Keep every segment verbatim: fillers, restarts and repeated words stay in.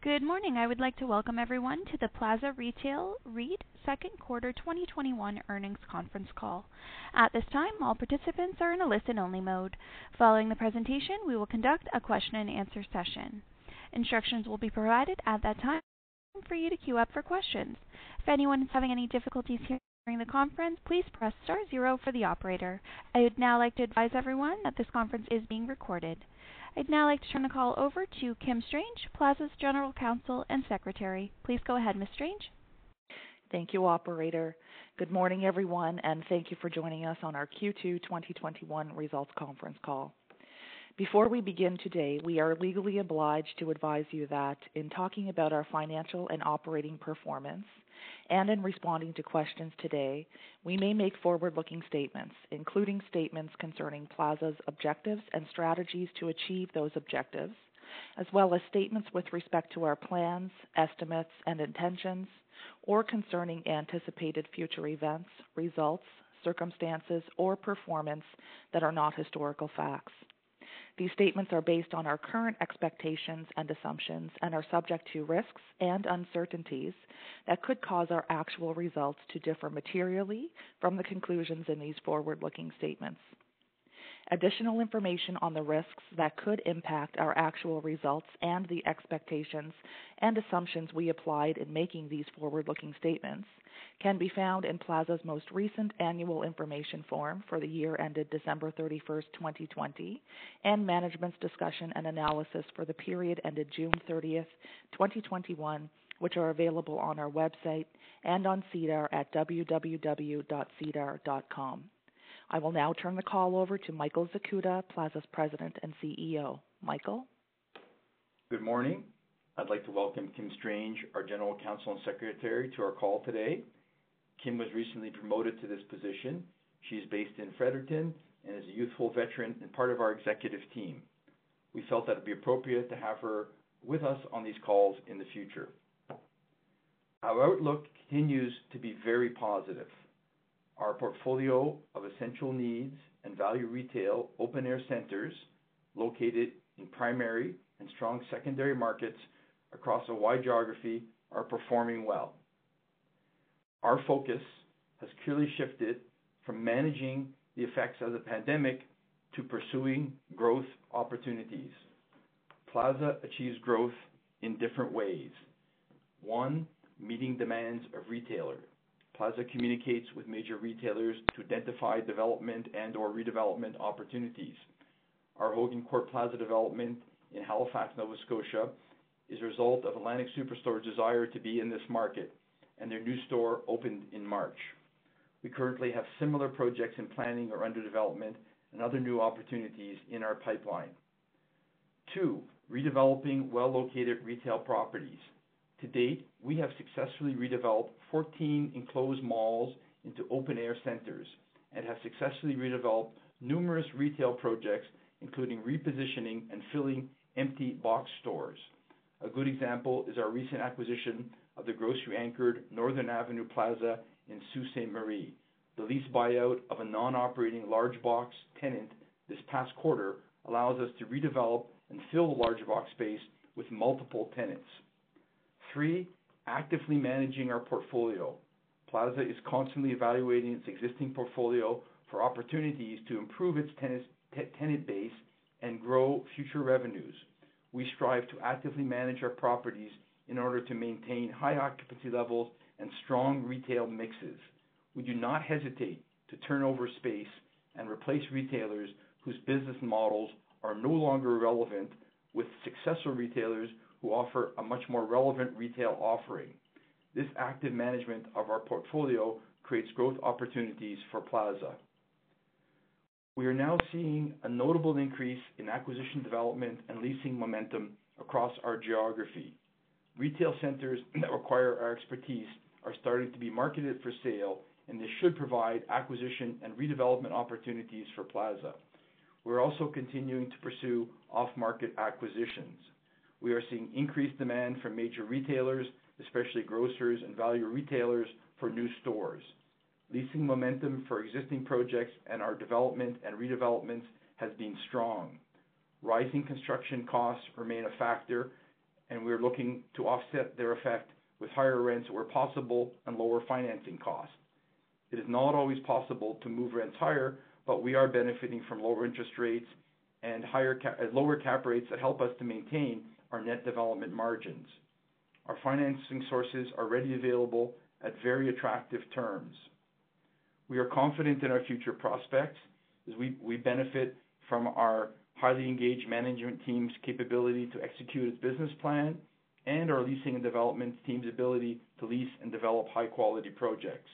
Good morning. I would like to welcome everyone to the Plaza Retail REIT Second Quarter twenty twenty-one Earnings Conference Call. At this time, all participants are in a listen-only mode. Following the presentation, we will conduct a question-and-answer session. Instructions will be provided at that time for you to queue up for questions. If anyone is having any difficulties hearing the conference, please press star zero for the operator. I would now like to advise everyone that this conference is being recorded. I'd now like to turn the call over to Kim Strange, Plaza's General Counsel and Secretary. Please go ahead, Miz Strange. Thank you, Operator. Good morning, everyone, and thank you for joining us on our Q two twenty twenty-one Results Conference Call. Before we begin today, we are legally obliged to advise you that in talking about our financial and operating performance and in responding to questions today, we may make forward-looking statements, including statements concerning Plaza's objectives and strategies to achieve those objectives, as well as statements with respect to our plans, estimates, and intentions, or concerning anticipated future events, results, circumstances, or performance that are not historical facts. These statements are based on our current expectations and assumptions and are subject to risks and uncertainties that could cause our actual results to differ materially from the conclusions in these forward-looking statements. Additional information on the risks that could impact our actual results and the expectations and assumptions we applied in making these forward-looking statements can be found in Plaza's most recent annual information form for the year ended December thirty-first, twenty twenty, and management's discussion and analysis for the period ended June thirtieth, twenty twenty-one, which are available on our website and on SEDAR at w w w dot sedar dot com. I will now turn the call over to Michael Zakuta, Plaza's President and C E O. Michael? Good morning. I'd like to welcome Kim Strange, our General Counsel and Secretary, to our call today. Kim was recently promoted to this position. She is based in Fredericton and is a youthful veteran and part of our executive team. We felt that it would be appropriate to have her with us on these calls in the future. Our outlook continues to be very positive. Our portfolio of essential needs and value retail open-air centers located in primary and strong secondary markets across a wide geography are performing well. Our focus has clearly shifted from managing the effects of the pandemic to pursuing growth opportunities. Plaza achieves growth in different ways. One, meeting demands of retailers. Plaza communicates with major retailers to identify development and or redevelopment opportunities. Our Hogan Court Plaza development in Halifax, Nova Scotia is a result of Atlantic Superstore's desire to be in this market, and their new store opened in March. We currently have similar projects in planning or under development and other new opportunities in our pipeline. Two, redeveloping well-located retail properties. To date, we have successfully redeveloped fourteen enclosed malls into open-air centers and have successfully redeveloped numerous retail projects, including repositioning and filling empty box stores. A good example is our recent acquisition of the grocery-anchored Northern Avenue Plaza in Sault Ste. Marie. The lease buyout of a non-operating large box tenant this past quarter allows us to redevelop and fill the large box space with multiple tenants. Three, actively managing our portfolio. Plaza is constantly evaluating its existing portfolio for opportunities to improve its tenant, t- tenant base and grow future revenues. We strive to actively manage our properties in order to maintain high occupancy levels and strong retail mixes. We do not hesitate to turn over space and replace retailers whose business models are no longer relevant with successful retailers who offer a much more relevant retail offering. This active management of our portfolio creates growth opportunities for Plaza. We are now seeing a notable increase in acquisition development and leasing momentum across our geography. Retail centers that require our expertise are starting to be marketed for sale, and this should provide acquisition and redevelopment opportunities for Plaza. We're also continuing to pursue off-market acquisitions. We are seeing increased demand from major retailers, especially grocers and value retailers, for new stores. Leasing momentum for existing projects and our development and redevelopments has been strong. Rising construction costs remain a factor, and we are looking to offset their effect with higher rents where possible and lower financing costs. It is not always possible to move rents higher, but we are benefiting from lower interest rates and higher cap, lower cap rates that help us to maintain our net development margins. Our financing sources are readily available at very attractive terms. We are confident in our future prospects as we, we benefit from our highly engaged management team's capability to execute its business plan and our leasing and development team's ability to lease and develop high-quality projects.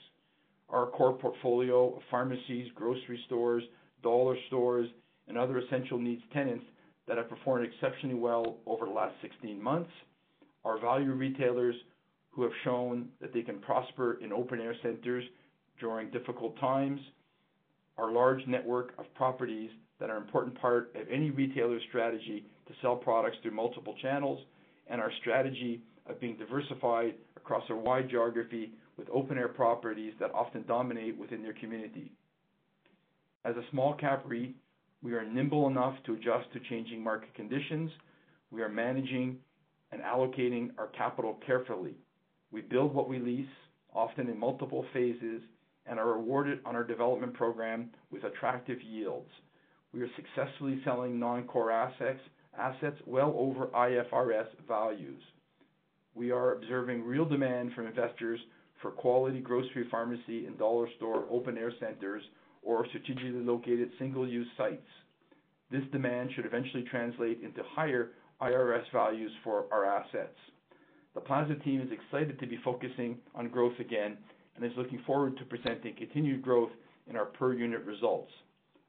Our core portfolio of pharmacies, grocery stores, dollar stores, and other essential needs tenants that have performed exceptionally well over the last sixteen months, our value retailers who have shown that they can prosper in open-air centers during difficult times, our large network of properties that are an important part of any retailer's strategy to sell products through multiple channels, and our strategy of being diversified across a wide geography with open-air properties that often dominate within their community. As a small-cap REIT, we are nimble enough to adjust to changing market conditions. We are managing and allocating our capital carefully. We build what we lease, often in multiple phases, and are rewarded on our development program with attractive yields. We are successfully selling non-core assets, assets well over I F R S values. We are observing real demand from investors for quality grocery, pharmacy, and dollar store open-air centers or strategically located single-use sites. This demand should eventually translate into higher I R S values for our assets. The Plaza team is excited to be focusing on growth again and is looking forward to presenting continued growth in our per-unit results.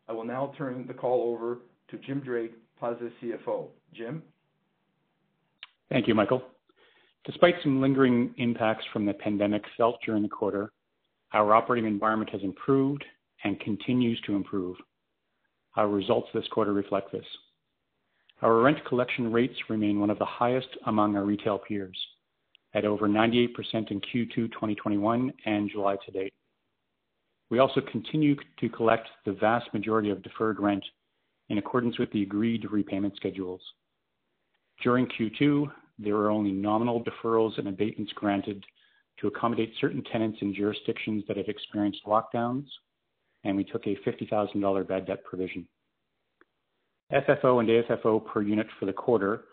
I will now turn the call over to Jim Drake, Plaza's C F O. Jim? Thank you, Michael. Despite some lingering impacts from the pandemic felt during the quarter, our operating environment has improved and continues to improve. Our results this quarter reflect this. Our rent collection rates remain one of the highest among our retail peers, at over ninety-eight percent in Q two twenty twenty-one and July to date. We also continue to collect the vast majority of deferred rent in accordance with the agreed repayment schedules. During Q two, there were only nominal deferrals and abatements granted to accommodate certain tenants in jurisdictions that have experienced lockdowns, and we took a fifty thousand dollars bad debt provision. F F O and A F F O per unit for the quarter,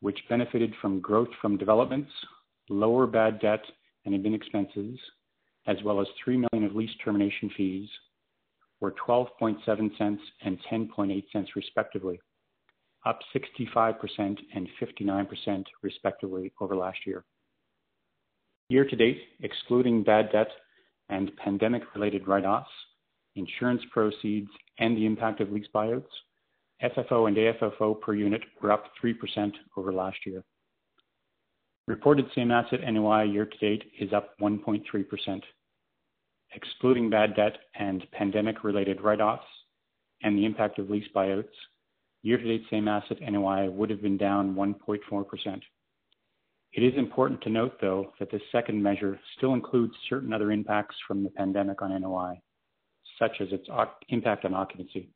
which benefited from growth from developments, lower bad debt and admin expenses, as well as three million dollars of lease termination fees, were twelve point seven cents and ten point eight cents respectively, up sixty-five percent and fifty-nine percent respectively over last year. Year to date, excluding bad debt and pandemic-related write-offs, insurance proceeds, and the impact of lease buyouts, F F O and A F F O per unit were up three percent over last year. Reported same asset N O I year to date is up one point three percent. Excluding bad debt and pandemic-related write-offs and the impact of lease buyouts, year-to-date same asset N O I would have been down one point four percent. It is important to note, though, that this second measure still includes certain other impacts from the pandemic on N O I, such as its impact on occupancy.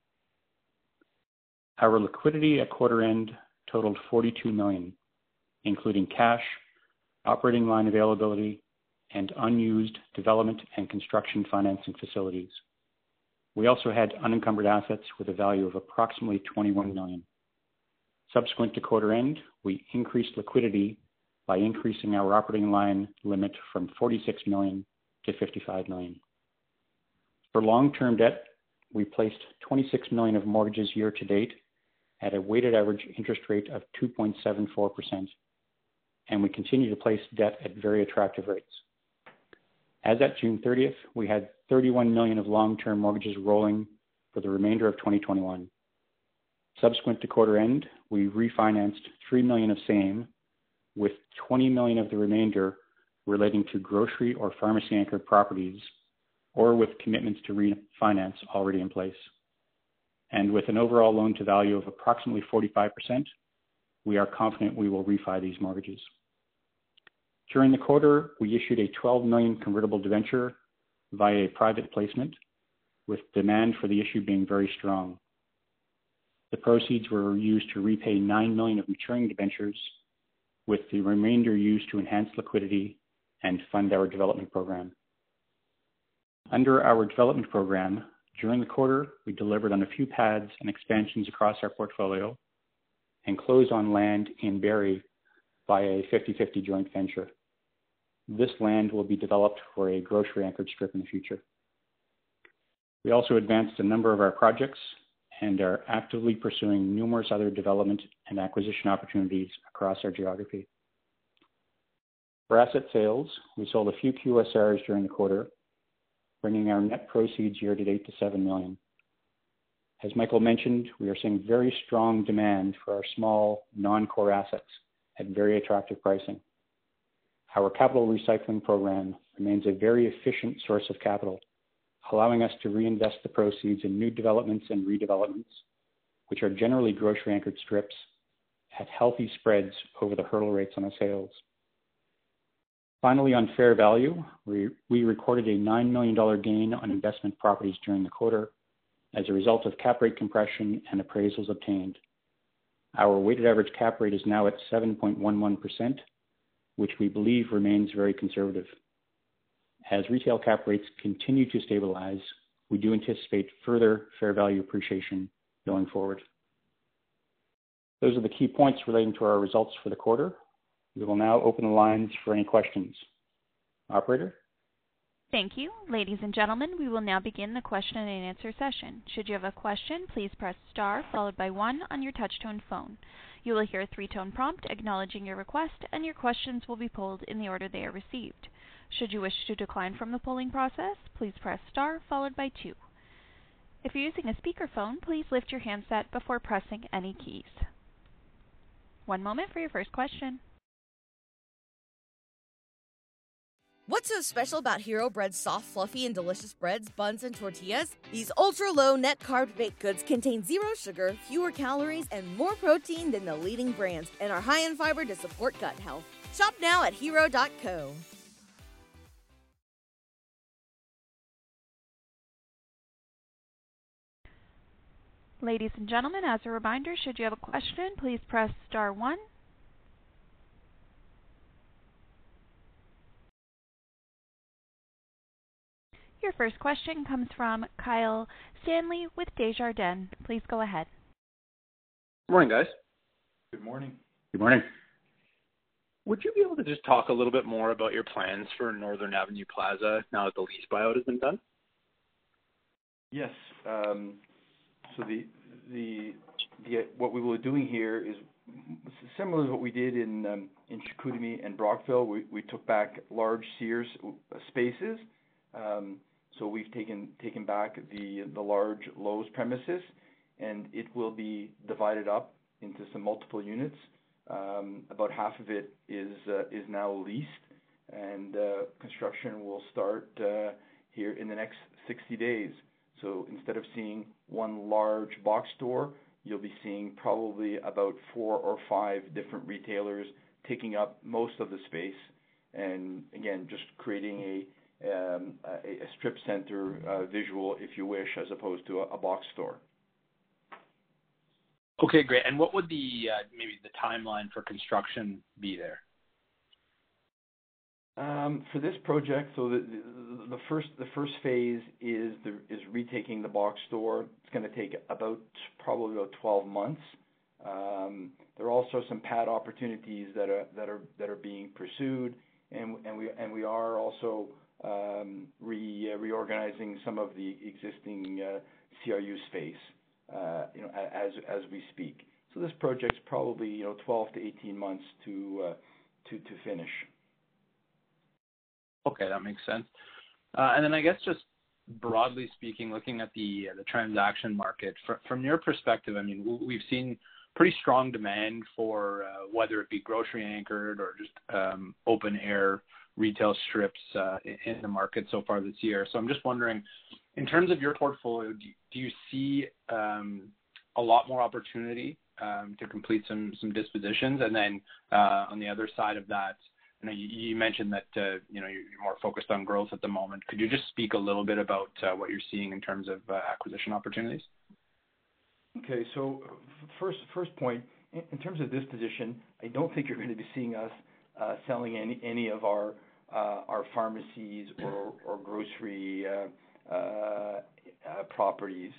Our liquidity at quarter end totaled forty-two million dollars, including cash, operating line availability, and unused development and construction financing facilities. We also had unencumbered assets with a value of approximately twenty-one million dollars. Subsequent to quarter end, we increased liquidity by increasing our operating line limit from forty-six million dollars to fifty-five million dollars. For long-term debt, we placed twenty-six million dollars of mortgages year to date at a weighted average interest rate of two point seven four percent, and we continue to place debt at very attractive rates. As at June thirtieth, we had thirty-one million dollars of long-term mortgages rolling for the remainder of twenty twenty-one. Subsequent to quarter end, we refinanced three million dollars of same, with twenty million dollars of the remainder relating to grocery or pharmacy anchored properties, or with commitments to refinance already in place. And with an overall loan to value of approximately forty-five percent, we are confident we will refi these mortgages. During the quarter, we issued a twelve million dollars convertible debenture via a private placement, with demand for the issue being very strong. The proceeds were used to repay nine million dollars of maturing debentures, with the remainder used to enhance liquidity and fund our development program. Under our development program, during the quarter, we delivered on a few pads and expansions across our portfolio and closed on land in Barrie by a fifty-fifty joint venture. This land will be developed for a grocery-anchored strip in the future. We also advanced a number of our projects and are actively pursuing numerous other development and acquisition opportunities across our geography. For asset sales, we sold a few Q S Rs during the quarter, bringing our net proceeds year-to-date to seven million dollars. As Michael mentioned, we are seeing very strong demand for our small, non-core assets at very attractive pricing. Our capital recycling program remains a very efficient source of capital, allowing us to reinvest the proceeds in new developments and redevelopments, which are generally grocery-anchored strips, at healthy spreads over the hurdle rates on the sales. Finally, on fair value, we, we recorded a nine million dollars gain on investment properties during the quarter as a result of cap rate compression and appraisals obtained. Our weighted average cap rate is now at seven point one one percent, which we believe remains very conservative. As retail cap rates continue to stabilize, we do anticipate further fair value appreciation going forward. Those are the key points relating to our results for the quarter. We will now open the lines for any questions. Operator? Thank you. Ladies and gentlemen, we will now begin the question and answer session. Should you have a question, please press star followed by one on your touch-tone phone. You will hear a three-tone prompt acknowledging your request, and your questions will be polled in the order they are received. Should you wish to decline from the polling process, please press star followed by two. If you're using a speakerphone, please lift your handset before pressing any keys. One moment for your first question. What's so special about Hero Bread's soft, fluffy, and delicious breads, buns, and tortillas? These ultra-low net-carb baked goods contain zero sugar, fewer calories, and more protein than the leading brands, and are high in fiber to support gut health. Shop now at hero dot co. Ladies and gentlemen, as a reminder, should you have a question, please press star one. Your first question comes from Kyle Stanley with Desjardins. Please go ahead. Good morning, guys. Good morning. Good morning. Would you be able to just talk a little bit more about your plans for Northern Avenue Plaza now that the lease buyout has been done? Yes. Um, so the, the the what we were doing here is similar to what we did in um, in Chicoutimi and Brockville. We we took back large Sears spaces. Um, So we've taken taken back the the large Lowe's premises, and it will be divided up into some multiple units. Um, about half of it is uh, is now leased, and uh, construction will start uh, here in the next sixty days. So instead of seeing one large box store, you'll be seeing probably about four or five different retailers taking up most of the space, and again, just creating a Um, a, a strip center uh, visual, if you wish, as opposed to a, a box store. Okay, great. And what would the uh, maybe the timeline for construction be there? Um, for this project, so the, the, the first the first phase is the, is retaking the box store. It's going to take about probably about twelve months. Um, there are also some pad opportunities that are that are that are being pursued, and and we and we are also Um, re, uh, reorganizing some of the existing uh, C R U space, uh, you know, as as we speak. So this project's probably you know twelve to eighteen months to uh, to to finish. Okay, that makes sense. Uh, and then I guess just broadly speaking, looking at the uh, the transaction market fr- from your perspective, I mean, we've seen pretty strong demand for uh, whether it be grocery anchored or just um, open air retail strips uh, in the market so far this year. So I'm just wondering, in terms of your portfolio, do you, do you see um, a lot more opportunity um, to complete some some dispositions? And then uh, on the other side of that, you know, you, you mentioned that uh, you know you're more focused on growth at the moment. Could you just speak a little bit about uh, what you're seeing in terms of uh, acquisition opportunities? Okay, so first first point, in, in terms of disposition, I don't think you're going to be seeing us uh, selling any any of our uh, our pharmacies or or grocery uh, uh, properties.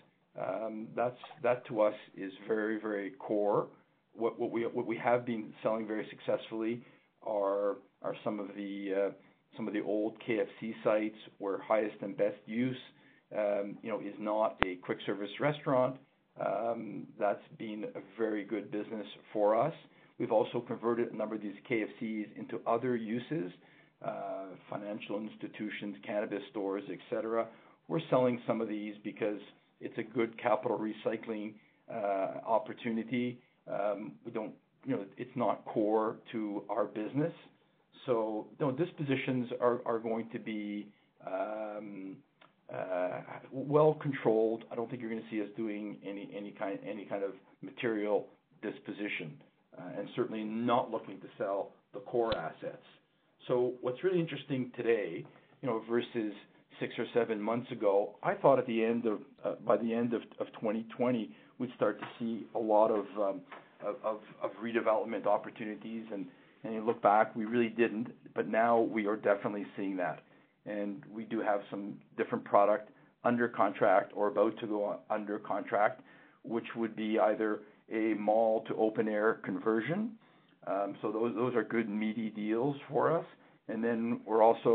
Um, that's that to us is very very core. What what we what we have been selling very successfully are are some of the uh, some of the old K F C sites where highest and best use um, you know is not a quick service restaurant. Um, that's been a very good business for us. We've also converted a number of these K F Cs into other uses, uh, financial institutions, cannabis stores, et cetera. We're selling some of these because it's a good capital recycling uh, opportunity. Um, we don't, you know, it's not core to our business. So, you know, dispositions are, are going to be um, Uh, well controlled. I don't think you're going to see us doing any any kind any kind of material disposition, uh, and certainly not looking to sell the core assets. So what's really interesting today, you know, versus six or seven months ago, I thought at the end of uh, by the end of, of twenty twenty we'd start to see a lot of um, of, of, of redevelopment opportunities, and and you look back, we really didn't, but now we are definitely seeing that. And we do have some different product under contract or about to go under contract, which would be either a mall to open air conversion. Um, so those those are good meaty deals for us. And then we're also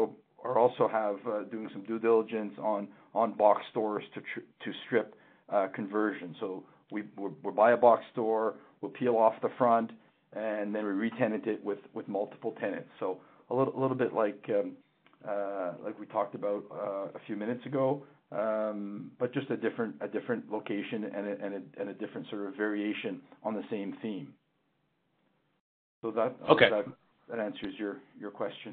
are also have uh, doing some due diligence on on box stores to tr- to strip uh, conversion. So we we're, we'll buy a box store, we'll peel off the front, and then we re-tenant it with with multiple tenants. So a little a little bit like. Um, Uh, like we talked about uh, a few minutes ago, um, but just a different a different location and a, and, a, and a different sort of variation on the same theme. So that okay. that, that answers your, your question.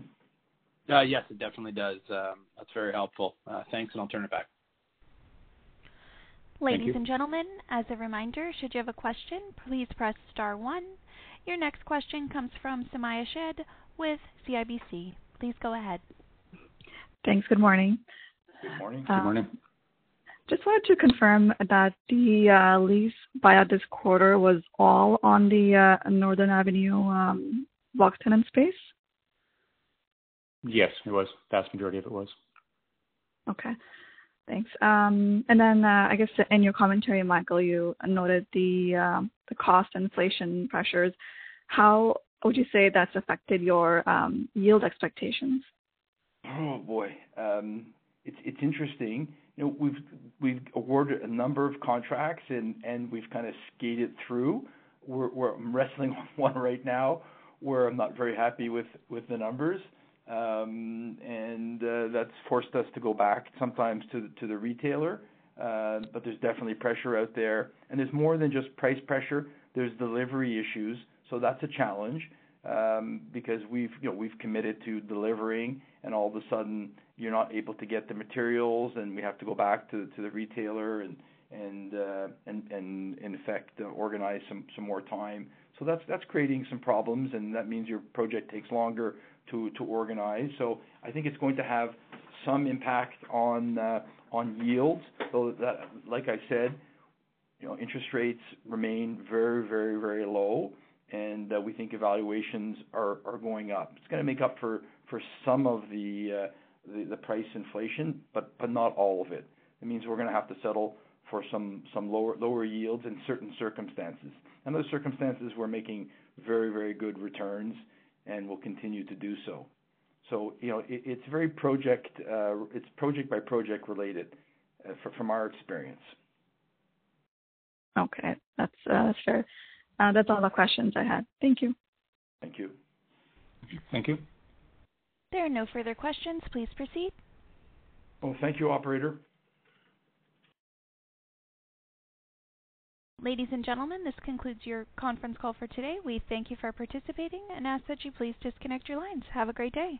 Uh, yes, it definitely does. Um, that's very helpful. Uh, thanks, and I'll turn it back. Ladies and gentlemen, as a reminder, should you have a question, please press star one. Your next question comes from Samaya Shedd with C I B C. Please go ahead. Thanks. Good morning. Good morning. Um, Good morning. Just wanted to confirm that the uh, lease buyout this quarter was all on the uh, Northern Avenue um, block tenant space? Yes, it was. Vast majority of it was. Okay. Thanks. Um, and then uh, I guess in your commentary, Michael, you noted the um, the cost inflation pressures. How would you say that's affected your um, yield expectations? Oh boy, um, it's it's interesting. You know, we've we've awarded a number of contracts and, and we've kind of skated through. We're, we're I'm wrestling with one right now where I'm not very happy with, with the numbers, um, and uh, that's forced us to go back sometimes to to the retailer. Uh, but there's definitely pressure out there, and there's more than just price pressure. There's delivery issues, so that's a challenge. Um, because we've you know we've committed to delivering, and all of a sudden you're not able to get the materials, and we have to go back to to the retailer and and uh, and, and in effect uh, organize some, some more time. So that's that's creating some problems, and that means your project takes longer to, to organize. So I think it's going to have some impact on uh, on yields. So that, like I said, you know interest rates remain very very very low. And uh, we think evaluations are, are going up. It's going to make up for, for some of the, uh, the the price inflation, but but not all of it. It means we're going to have to settle for some some lower lower yields in certain circumstances. In those circumstances, we're making very very good returns, and will continue to do so. So you know it, it's very project uh, it's project by project related, uh, for, from our experience. Okay, that's uh, fair. Uh, that's all the questions I had. Thank you. Thank you. Thank you. There are no further questions. Please proceed. Well, thank you, operator. Ladies and gentlemen, this concludes your conference call for today. We thank you for participating and ask that you please disconnect your lines. Have a great day.